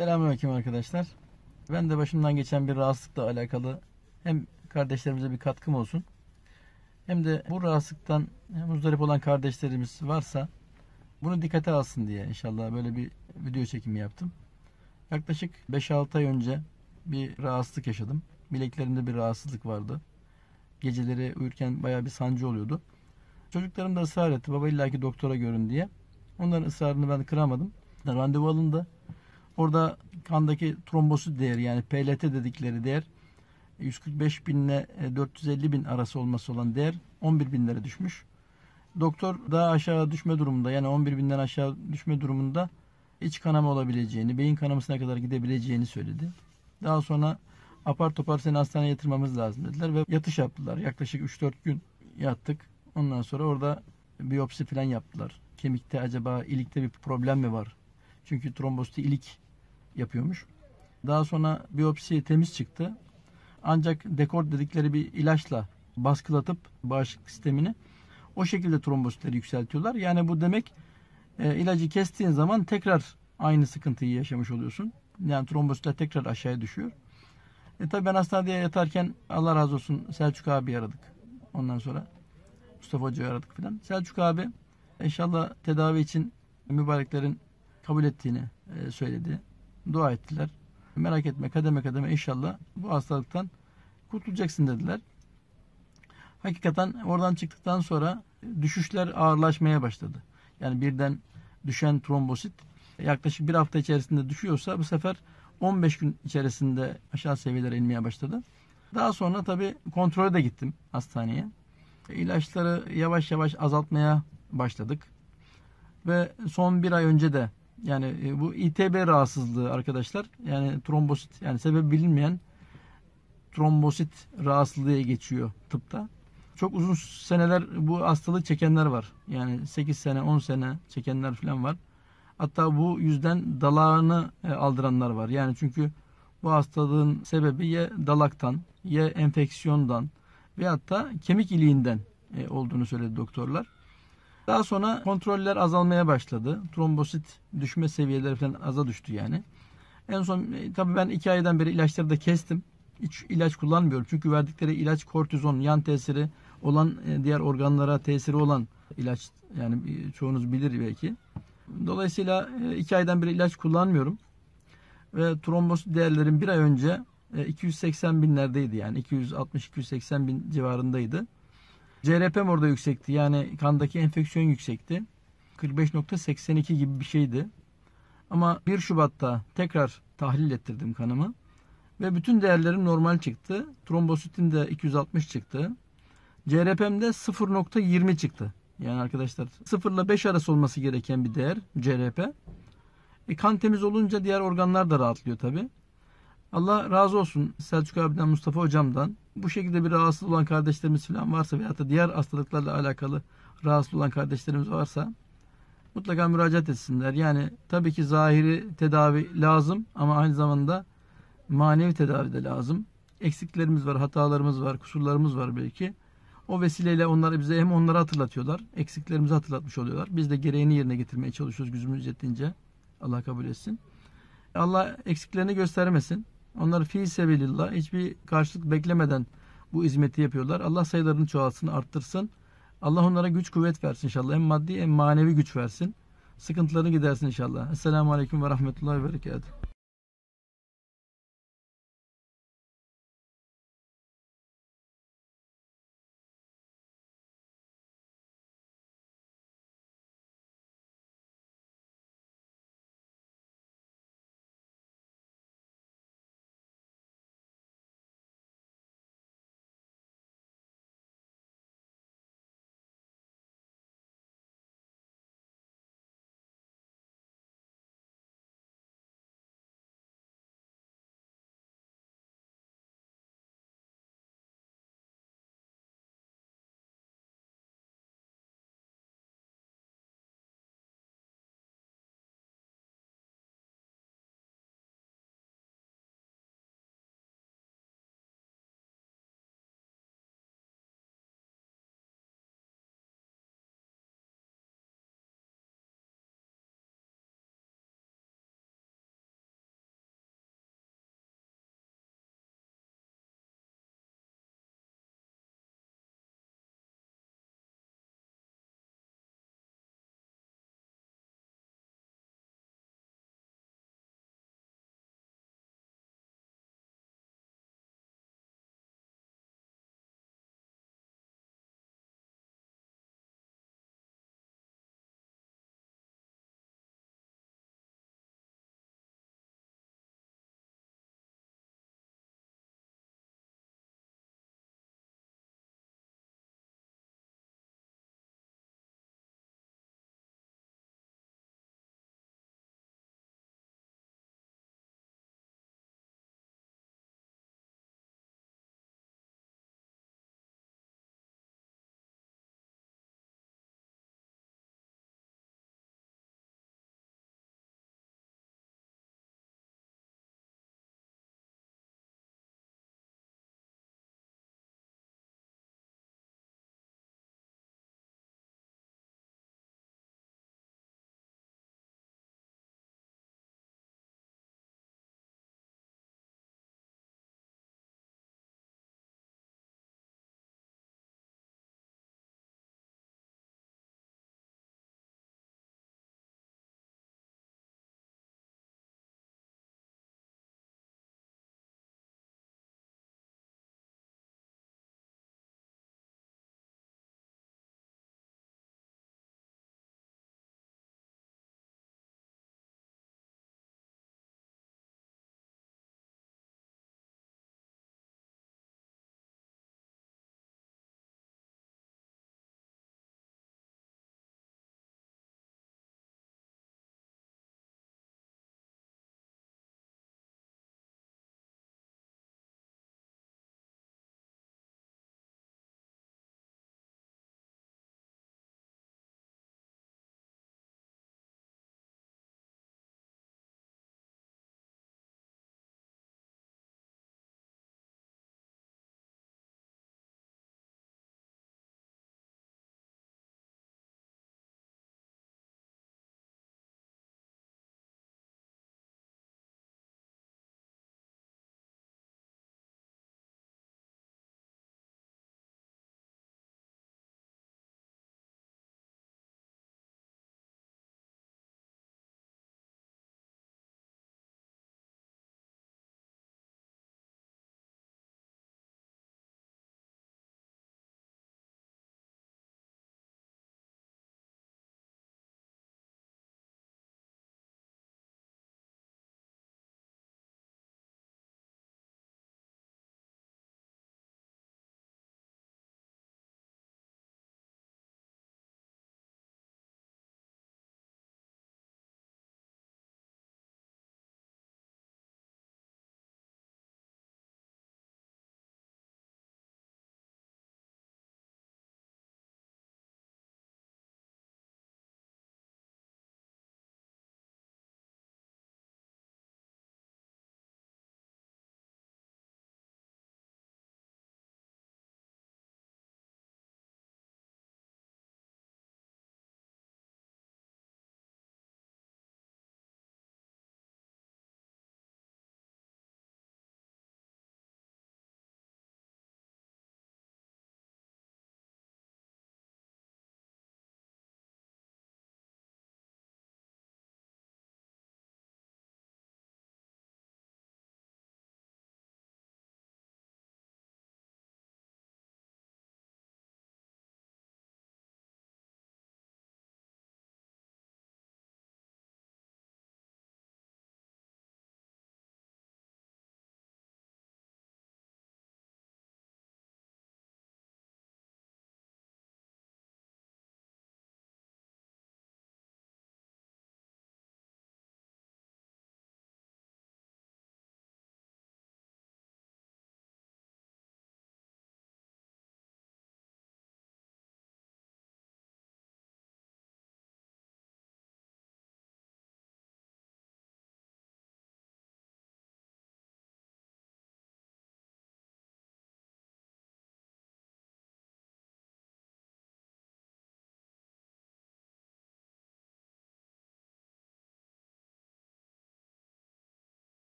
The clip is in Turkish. Selamünaleyküm arkadaşlar. Ben de başımdan geçen bir rahatsızlıkla alakalı hem kardeşlerimize bir katkım olsun hem de bu rahatsızlıktan muzdarip olan kardeşlerimiz varsa bunu dikkate alsın diye inşallah böyle bir video çekimi yaptım. Yaklaşık 5-6 ay önce bir rahatsızlık yaşadım. Bileklerimde bir rahatsızlık vardı. Geceleri uyurken bayağı bir sancı oluyordu. Çocuklarım da ısrar etti. Baba illaki doktora görün diye. Onların ısrarını ben kıramadım. Randevu alındı. Orada kandaki trombosit değeri yani PLT dedikleri değer 145 bin ile 450 bin arası olması olan değer 11 binlere düşmüş. Doktor daha aşağı düşme durumunda yani 11 binden aşağı düşme durumunda iç kanama olabileceğini, beyin kanamasına kadar gidebileceğini söyledi. Daha sonra apar topar seni hastaneye yatırmamız lazım dediler ve yatış yaptılar. Yaklaşık 3-4 gün yattık. Ondan sonra orada biyopsi falan yaptılar. Kemikte acaba ilikte bir problem mi var? Çünkü trombositi ilik yapıyormuş. Daha sonra biyopsi temiz çıktı. Ancak dekort dedikleri bir ilaçla baskılatıp bağışıklık sistemini o şekilde trombositleri yükseltiyorlar. Yani bu demek ilacı kestiğin zaman tekrar aynı sıkıntıyı yaşamış oluyorsun. Yani trombositler tekrar aşağıya düşüyor. Tabii ben hastanede yatarken Allah razı olsun Selçuk abi aradık. Ondan sonra Mustafa Hoca'yı aradık filan. Selçuk abi inşallah tedavi için mübareklerin kabul ettiğini söyledi. Dua ettiler. Merak etme kademe kademe inşallah bu hastalıktan kurtulacaksın dediler. Hakikaten oradan çıktıktan sonra düşüşler ağırlaşmaya başladı. Yani birden düşen trombosit yaklaşık bir hafta içerisinde düşüyorsa bu sefer 15 gün içerisinde aşağı seviyelere inmeye başladı. Daha sonra tabii kontrole de gittim hastaneye. İlaçları yavaş yavaş azaltmaya başladık. Ve son bir ay önce de yani bu ITB rahatsızlığı arkadaşlar yani trombosit yani sebebi bilinmeyen trombosit rahatsızlığı geçiyor tıpta. Çok uzun seneler bu hastalığı çekenler var. Yani 8 sene 10 sene çekenler falan var. Hatta bu yüzden dalağını aldıranlar var. Yani çünkü bu hastalığın sebebi ya dalaktan ya enfeksiyondan ve hatta kemik iliğinden olduğunu söyledi doktorlar. Daha sonra kontroller azalmaya başladı. Trombosit düşme seviyeleri falan aza düştü yani. En son tabii ben 2 aydan beri ilaçları da kestim. Hiç ilaç kullanmıyorum. Çünkü verdikleri ilaç kortizon, yan tesiri olan diğer organlara tesiri olan ilaç. Yani çoğunuz bilir belki. Dolayısıyla 2 aydan beri ilaç kullanmıyorum. Ve trombosit değerlerim bir ay önce 280 binlerdeydi. Yani 260-280 bin civarındaydı. CRP'm orada yüksekti. Yani kandaki enfeksiyon yüksekti. 45.82 gibi bir şeydi. Ama 1 Şubat'ta tekrar tahlil ettirdim kanımı. Ve bütün değerlerim normal çıktı. Trombositim de 260 çıktı. CRP'm de 0.20 çıktı. Yani arkadaşlar 0 ile 5 arası olması gereken bir değer CRP. Kan temiz olunca diğer organlar da rahatlıyor tabii. Allah razı olsun Selçuk abiden, Mustafa hocamdan. Bu şekilde bir rahatsız olan kardeşlerimiz falan varsa veyahut da diğer hastalıklarla alakalı rahatsız olan kardeşlerimiz varsa mutlaka müracaat etsinler. Yani tabii ki zahiri tedavi lazım ama aynı zamanda manevi tedavi de lazım. Eksiklerimiz var, hatalarımız var, kusurlarımız var belki. O vesileyle onlar bize hem onları hatırlatıyorlar, eksiklerimizi hatırlatmış oluyorlar. Biz de gereğini yerine getirmeye çalışıyoruz gücümüz yettiğince. Allah kabul etsin. Allah eksiklerini göstermesin. Onlar fi sebilillah hiçbir karşılık beklemeden bu hizmeti yapıyorlar. Allah sayılarını çoğaltsın, arttırsın. Allah onlara güç kuvvet versin inşallah. Hem maddi hem manevi güç versin. Sıkıntılarını gidersin inşallah. Esselamu Aleyküm ve Rahmetullahi ve Berekatuhu.